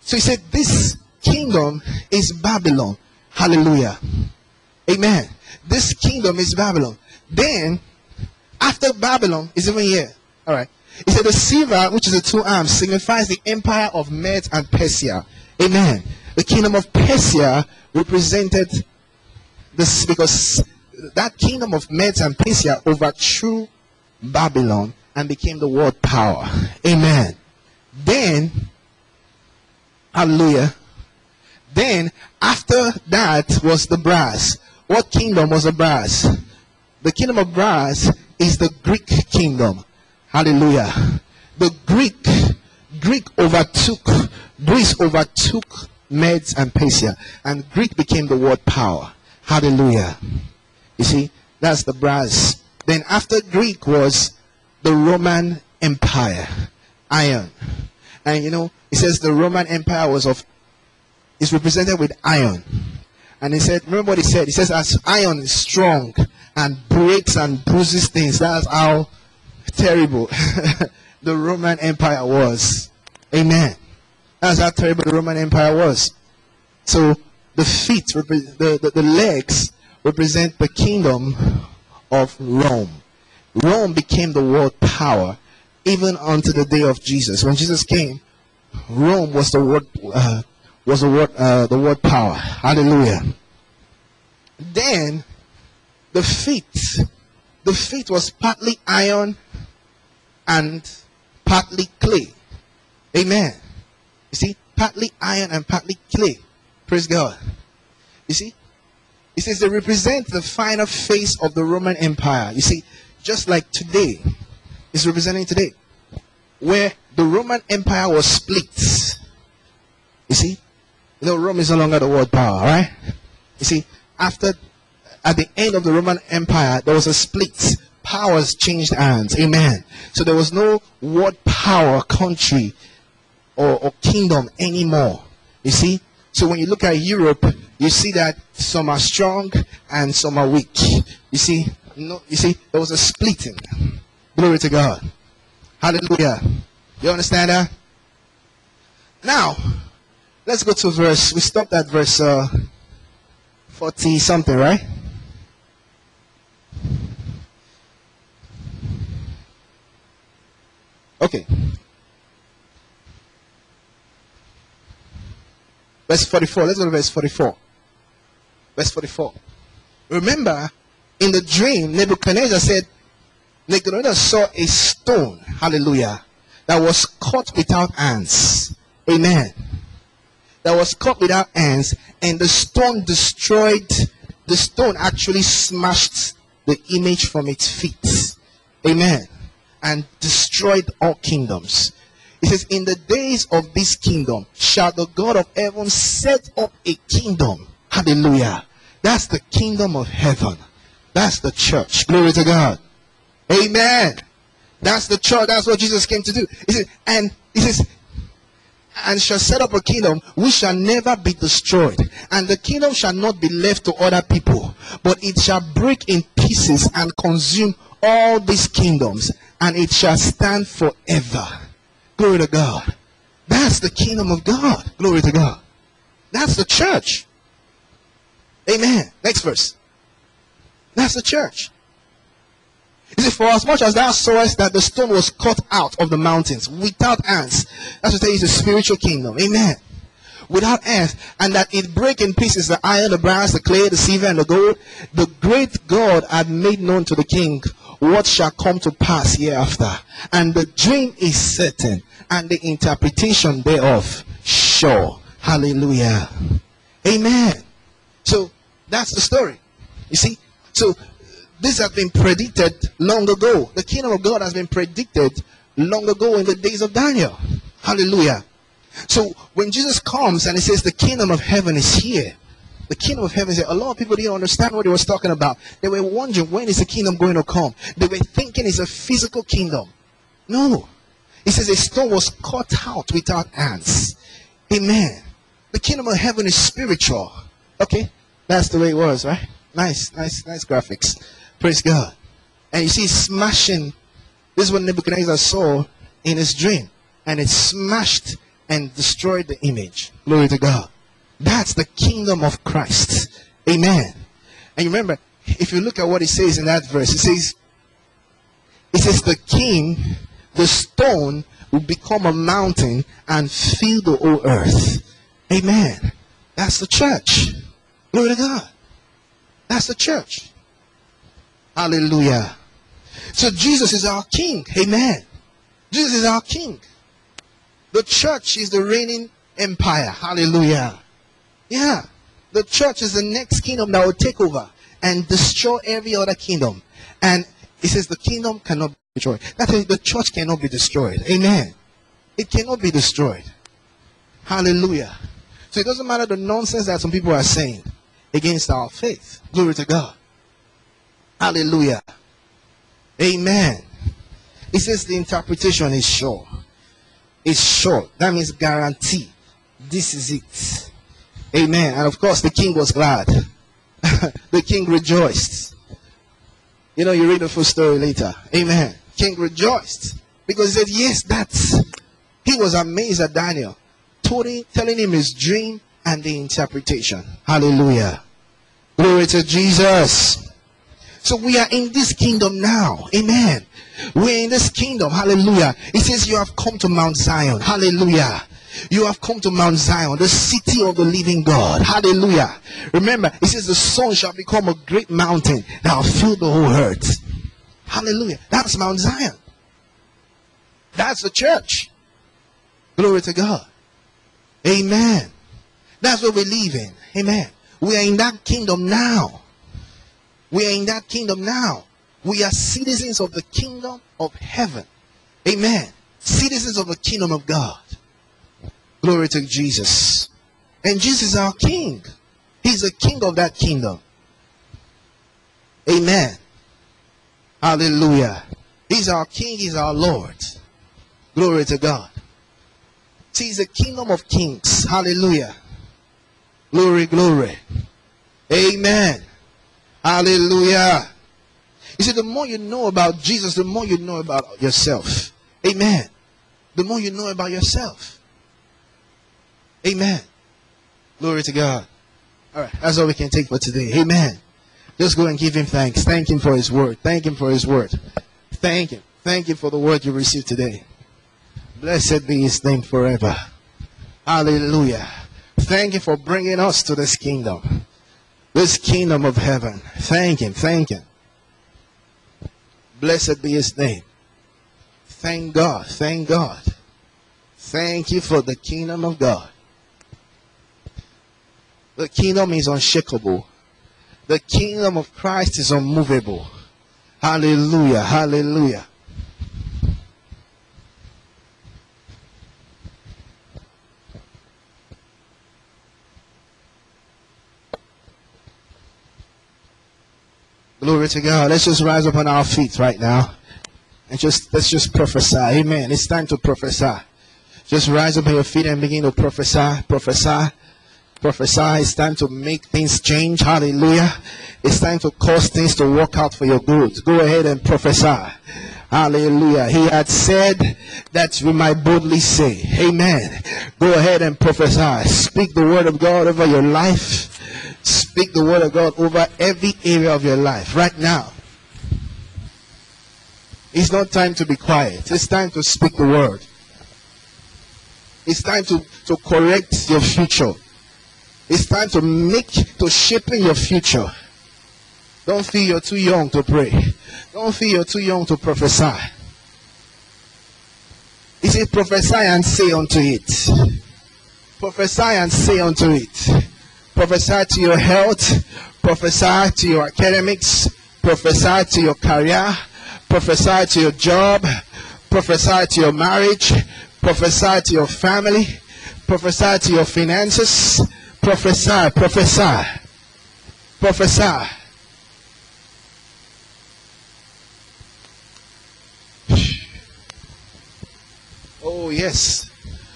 So he said this kingdom is Babylon. Hallelujah. Amen. This kingdom is Babylon. Then after Babylon is even here. All right. He said the silver, which is the two arms, signifies the empire of Medes and Persia. Amen. The kingdom of Persia represented this, because that kingdom of Medes and Persia overthrew Babylon and became the world power. Amen. Then, hallelujah. Then after that was the brass. What kingdom was the brass? The kingdom of brass is the Greek kingdom. Hallelujah. The Greek, Greek overtook, Greece overtook Medes and Persia, and Greek became the world power. Hallelujah. You see, that's the brass. Then after Greek was the Roman Empire, iron. And you know, it says the Roman Empire was of, is represented with iron. And he said, remember what he said? He says, as iron is strong and breaks and bruises things, that's how terrible the Roman Empire was. Amen. That's how terrible the Roman Empire was. So the feet, the, the, the legs represent the kingdom of Rome. Rome became the world power even unto the day of Jesus. When Jesus came, Rome was the world, uh, was the world, uh, the world power. Hallelujah. Then the feet, the feet was partly iron and partly clay. Amen. You see, partly iron and partly clay. Praise God. You see, it says they represent the final face of the Roman Empire. You see, just like today, it's representing today, where the Roman Empire was split. You see, you know, Rome is no longer the world power, right? You see, after, at the end of the Roman Empire, there was a split. Powers changed hands. Amen. So there was no world power country or, or kingdom anymore. You see? So when you look at Europe, you see that some are strong and some are weak. You see? No, you see, there was a splitting. Glory to God. Hallelujah. You understand that? Now, let's go to verse. We stopped at verse uh, forty something, right? Okay. Verse forty-four. Let's go to verse forty-four. Verse forty-four. Remember, in the dream, Nebuchadnezzar said, Nebuchadnezzar saw a stone, hallelujah, that was cut without hands. Amen. That was cut without hands, and the stone destroyed, the stone actually smashed the image from its feet. Amen. And destroyed all kingdoms. It says, in the days of this kingdom shall the God of heaven set up a kingdom. Hallelujah. That's the kingdom of heaven. That's the church. Glory to God. Amen. That's the church. That's what Jesus came to do. He says, and he says, and shall set up a kingdom which shall never be destroyed, and the kingdom shall not be left to other people, but it shall break in pieces and consume all these kingdoms, and it shall stand forever. Glory to God. That's the kingdom of God. Glory to God. That's the church. Amen. Next verse. That's the church. He said, for as much as thou sawest that the stone was cut out of the mountains without hands, that's what it is, a spiritual kingdom. Amen. Without hands, and that it break in pieces the iron, the brass, the clay, the silver, and the gold, the great God had made known to the king what shall come to pass hereafter. And the dream is certain, and the interpretation thereof sure. Hallelujah. Amen. So that's the story. You see? So this has been predicted long ago. The kingdom of God has been predicted long ago in the days of Daniel. Hallelujah. So when Jesus comes and he says the kingdom of heaven is here, the kingdom of heaven is here, a lot of people didn't understand what he was talking about. They were wondering, when is the kingdom going to come? They were thinking it's a physical kingdom. No. He says a stone was cut out without hands. Amen. The kingdom of heaven is spiritual. Okay. That's the way it was, right? Nice, nice, nice graphics. Praise God. And you see smashing. This is what Nebuchadnezzar saw in his dream. And it smashed and destroyed the image. Glory to God. That's the kingdom of Christ. Amen. And remember, if you look at what it says in that verse, it says, it says the king, the stone will become a mountain and fill the whole earth. Amen. That's the church. Glory to God. That's the church. Hallelujah. So Jesus is our king. Amen. Jesus is our king. The church is the reigning empire. Hallelujah. Yeah. The church is the next kingdom that will take over and destroy every other kingdom. And it says the kingdom cannot be destroyed. That is, the church cannot be destroyed. Amen. It cannot be destroyed. Hallelujah. So it doesn't matter the nonsense that some people are saying against our faith. Glory to God. Hallelujah. Amen. It says the interpretation is sure. It's sure. That means guarantee. This is it. Amen. And of course the king was glad. The king rejoiced. You know, you read the full story later. Amen. King rejoiced. Because he said, yes, that's. He was amazed at Daniel. Totally telling him his dream and the interpretation. Hallelujah. Glory to Jesus. So we are in this kingdom now. Amen. We're in this kingdom. Hallelujah. It says you have come to Mount Zion. Hallelujah. You have come to Mount Zion, the city of the living God. Hallelujah. Remember, it says the sun shall become a great mountain that will fill the whole earth. Hallelujah. That's Mount Zion. That's the church. Glory to God. Amen. That's what we live in. Amen. We are in that kingdom now. We are in that kingdom now. We are citizens of the kingdom of heaven. Amen. Citizens of the kingdom of God. Glory to Jesus. And Jesus is our king. He's the king of that kingdom. Amen. Hallelujah. He's our king. He's our Lord. Glory to God. See, he's the kingdom of kings. Hallelujah. Glory, glory. Amen. Hallelujah. You see, the more you know about Jesus, the more you know about yourself. Amen. The more you know about yourself. Amen. Glory to God. All right. That's all we can take for today. Amen. Just go and give him thanks. Thank him for his word. Thank him for his word. Thank him. Thank him for the word you received today. Blessed be his name forever. Hallelujah. Thank you for bringing us to this kingdom. This kingdom of heaven. Thank him. Thank him. Blessed be his name. Thank God. Thank God. Thank you for the kingdom of God. The kingdom is unshakable. The kingdom of Christ is unmovable. Hallelujah. Hallelujah. Glory to God. Let's just rise up on our feet right now. And just let's just prophesy. Amen. It's time to prophesy. Just rise up on your feet and begin to prophesy. Prophesy. Prophesy. It's time to make things change. Hallelujah. It's time to cause things to work out for your good. Go ahead and prophesy. Hallelujah. He had said that we might boldly say. Amen. Go ahead and prophesy. Speak the word of God over your life. Speak the word of God over every area of your life right now. It's not time to be quiet. It's time to speak the word. It's time to, to correct your future. It's time to make, to shape in your future. Don't feel you're too young to pray. Don't feel you're too young to prophesy. He said, prophesy and say unto it. Prophesy and say unto it. Prophesy to your health. Prophesy to your academics. Prophesy to your career. Prophesy to your job. Prophesy to your marriage. Prophesy to your family. Prophesy to your finances. Prophesy, prophesy, prophesy. Oh yes,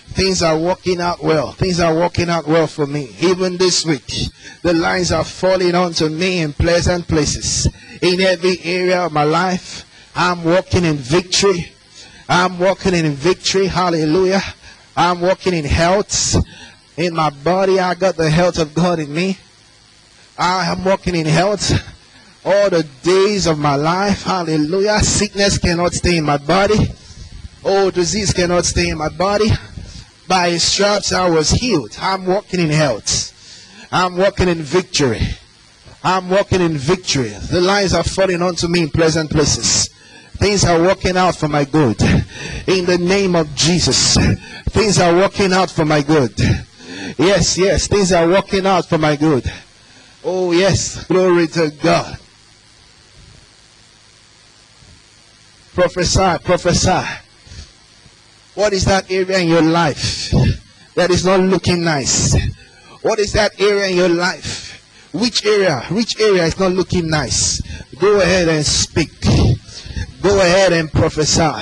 things are working out well. Things are working out well for me. Even this week, the lines are falling onto me in pleasant places. In every area of my life, I'm walking in victory. I'm walking in victory. Hallelujah. I'm walking in health. In my body, I got the health of God in me. I am walking in health all the days of my life. Hallelujah. Sickness cannot stay in my body. Oh, disease cannot stay in my body. By his stripes, I was healed. I'm walking in health. I'm walking in victory. I'm walking in victory. The lines are falling onto me in pleasant places. Things are working out for my good. In the name of Jesus, things are working out for my good. Yes, yes, things are working out for my good. Oh, yes, glory to God. Prophesy, prophesy. What is that area in your life that is not looking nice? What is that area in your life? Which area? Which area is not looking nice? Go ahead and speak. Go ahead and prophesy.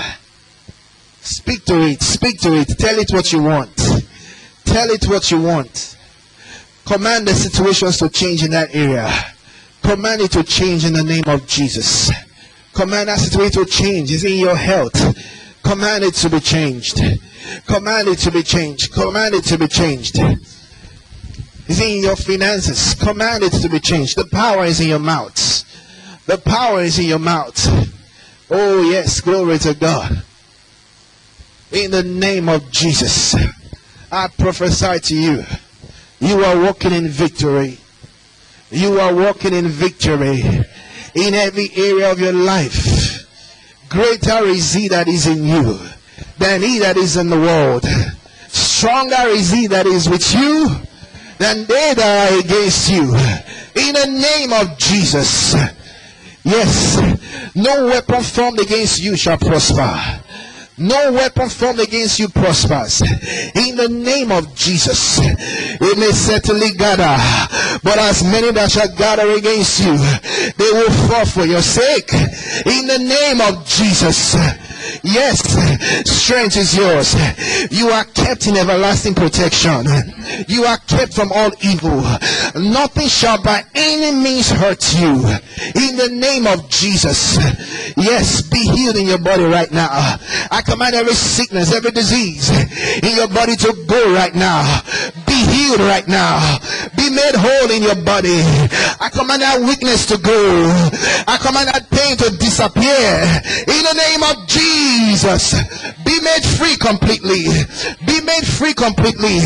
Speak to it. Speak to it. Tell it what you want. Tell it what you want. Command the situations to change in that area. Command it to change in the name of Jesus. Command that situation to change. It's in your health. Command it to be changed. Command it to be changed. Command it to be changed. It's in your finances. Command it to be changed. The power is in your mouth. The power is in your mouth. Oh yes, glory to God. In the name of Jesus, I prophesy to you, you are walking in victory. You are walking in victory in every area of your life. Greater is he that is in you than he that is in the world. Stronger is he that is with you than they that are against you. In the name of Jesus. Yes. No weapon formed against you shall prosper. No weapon formed against you prospers. In the name of Jesus. It may certainly gather, but as many that shall gather against you, they will fall for your sake. In the name of Jesus. Yes, strength is yours. You are kept in everlasting protection. You are kept from all evil. Nothing shall by any means hurt you. In the name of Jesus. Yes, be healed in your body right now. I command every sickness, every disease in your body to go right now. Be healed right now. Be made whole in your body. I command that weakness to go. I command that pain to disappear. In the name of Jesus. Jesus, be made free completely. Be made free completely.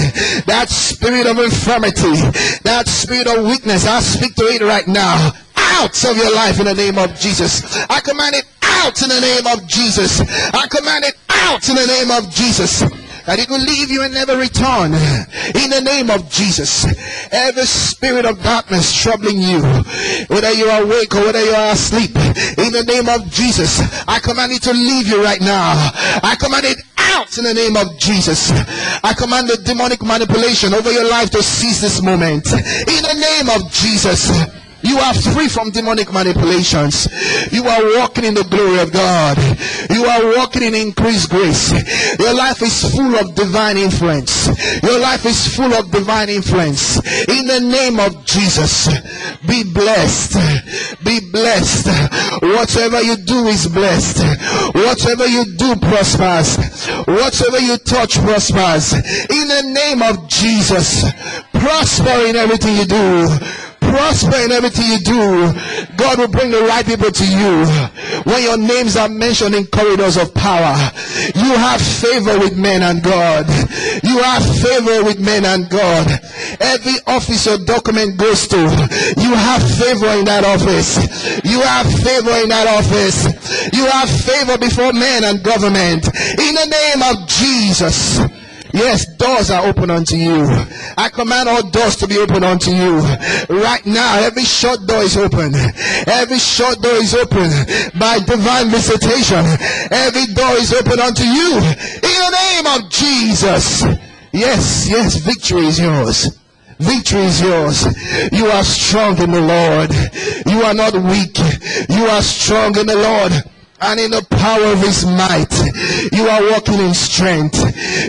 That spirit of infirmity, that spirit of weakness, I speak to it right now. Out of your life in the name of Jesus. I command it out in the name of Jesus. I command it out in the name of Jesus. That it will leave you and never return. In the name of Jesus. Every spirit of darkness troubling you, whether you are awake or whether you are asleep, in the name of Jesus, I command it to leave you right now. I command it out in the name of Jesus. I command the demonic manipulation over your life to cease this moment. In the name of Jesus. You are free from demonic manipulations. You are walking in the glory of God. You are walking in increased grace. Your life is full of divine influence. Your life is full of divine influence. In the name of Jesus, be blessed. Be blessed. Whatever you do is blessed. Whatever you do prospers. Whatever you touch prospers. In the name of Jesus, prosper in everything you do. Prosper in everything you do. God will bring the right people to you. When your names are mentioned in corridors of power, you have favor with men and God. You have favor with men and God. Every office your document goes to, you have favor in that office. You have favor in that office. You have favor before men and government. In the name of Jesus. Yes, doors are open unto you. I command all doors to be open unto you. Right now, every short door is open. Every short door is open by divine visitation. Every door is open unto you. In the name of Jesus. Yes, yes, victory is yours. Victory is yours. You are strong in the Lord. You are not weak. You are strong in the Lord. And in the power of his might, you are walking in strength.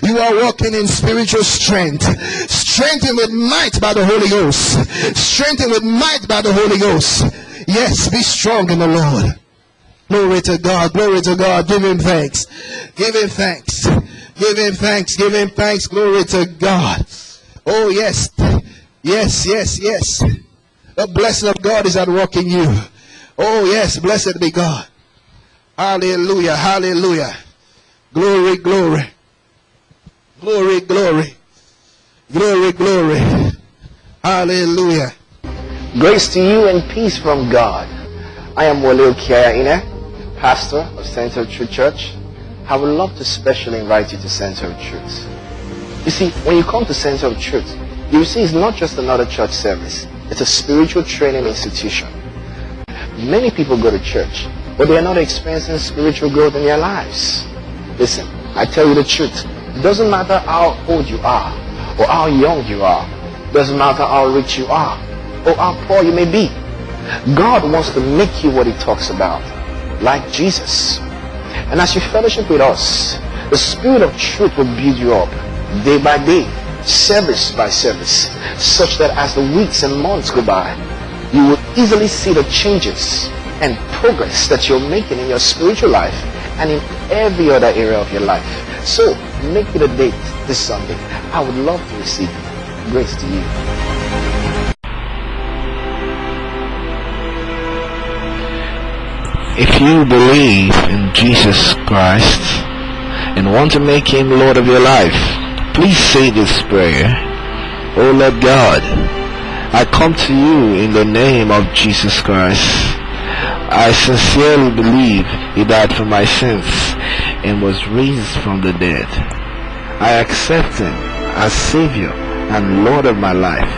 You are walking in spiritual strength. Strengthened with might by the Holy Ghost. Strengthened with might by the Holy Ghost. Yes, be strong in the Lord. Glory to God. Glory to God. Give him thanks. Give him thanks. Give him thanks. Give him thanks. Glory to God. Oh, yes. Yes, yes, yes. The blessing of God is at work in you. Oh, yes. Blessed be God. Hallelujah, hallelujah. Glory, glory. Glory, glory. Glory, glory. Hallelujah. Grace to you and peace from God. I am Wole Kia Ine, pastor of Center of Truth Church. I would love to specially invite you to Center of Truth. You see, when you come to Center of Truth, you see it's not just another church service. It's a spiritual training institution. Many people go to church, but they are not experiencing spiritual growth in their lives. Listen, I tell you the truth. It doesn't matter how old you are, or how young you are. It doesn't matter how rich you are, or how poor you may be. God wants to make you what he talks about, like Jesus. And as you fellowship with us, the Spirit of Truth will build you up, day by day, service by service, such that as the weeks and months go by, you will easily see the changes and progress that you're making in your spiritual life and in every other area of your life. So make it a date this Sunday. I would love to receive you. Grace to you. If you believe in Jesus Christ and want to make him Lord of your life, please say this prayer. Oh Lord God, I come to you in the name of Jesus Christ. I sincerely believe he died for my sins and was raised from the dead. I accept Him as Savior and Lord of my life,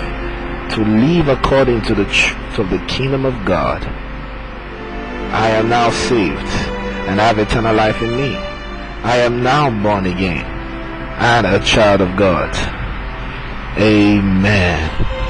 to live according to the truth of the kingdom of God. I am now saved and have eternal life in me. I am now born again and a child of God. Amen.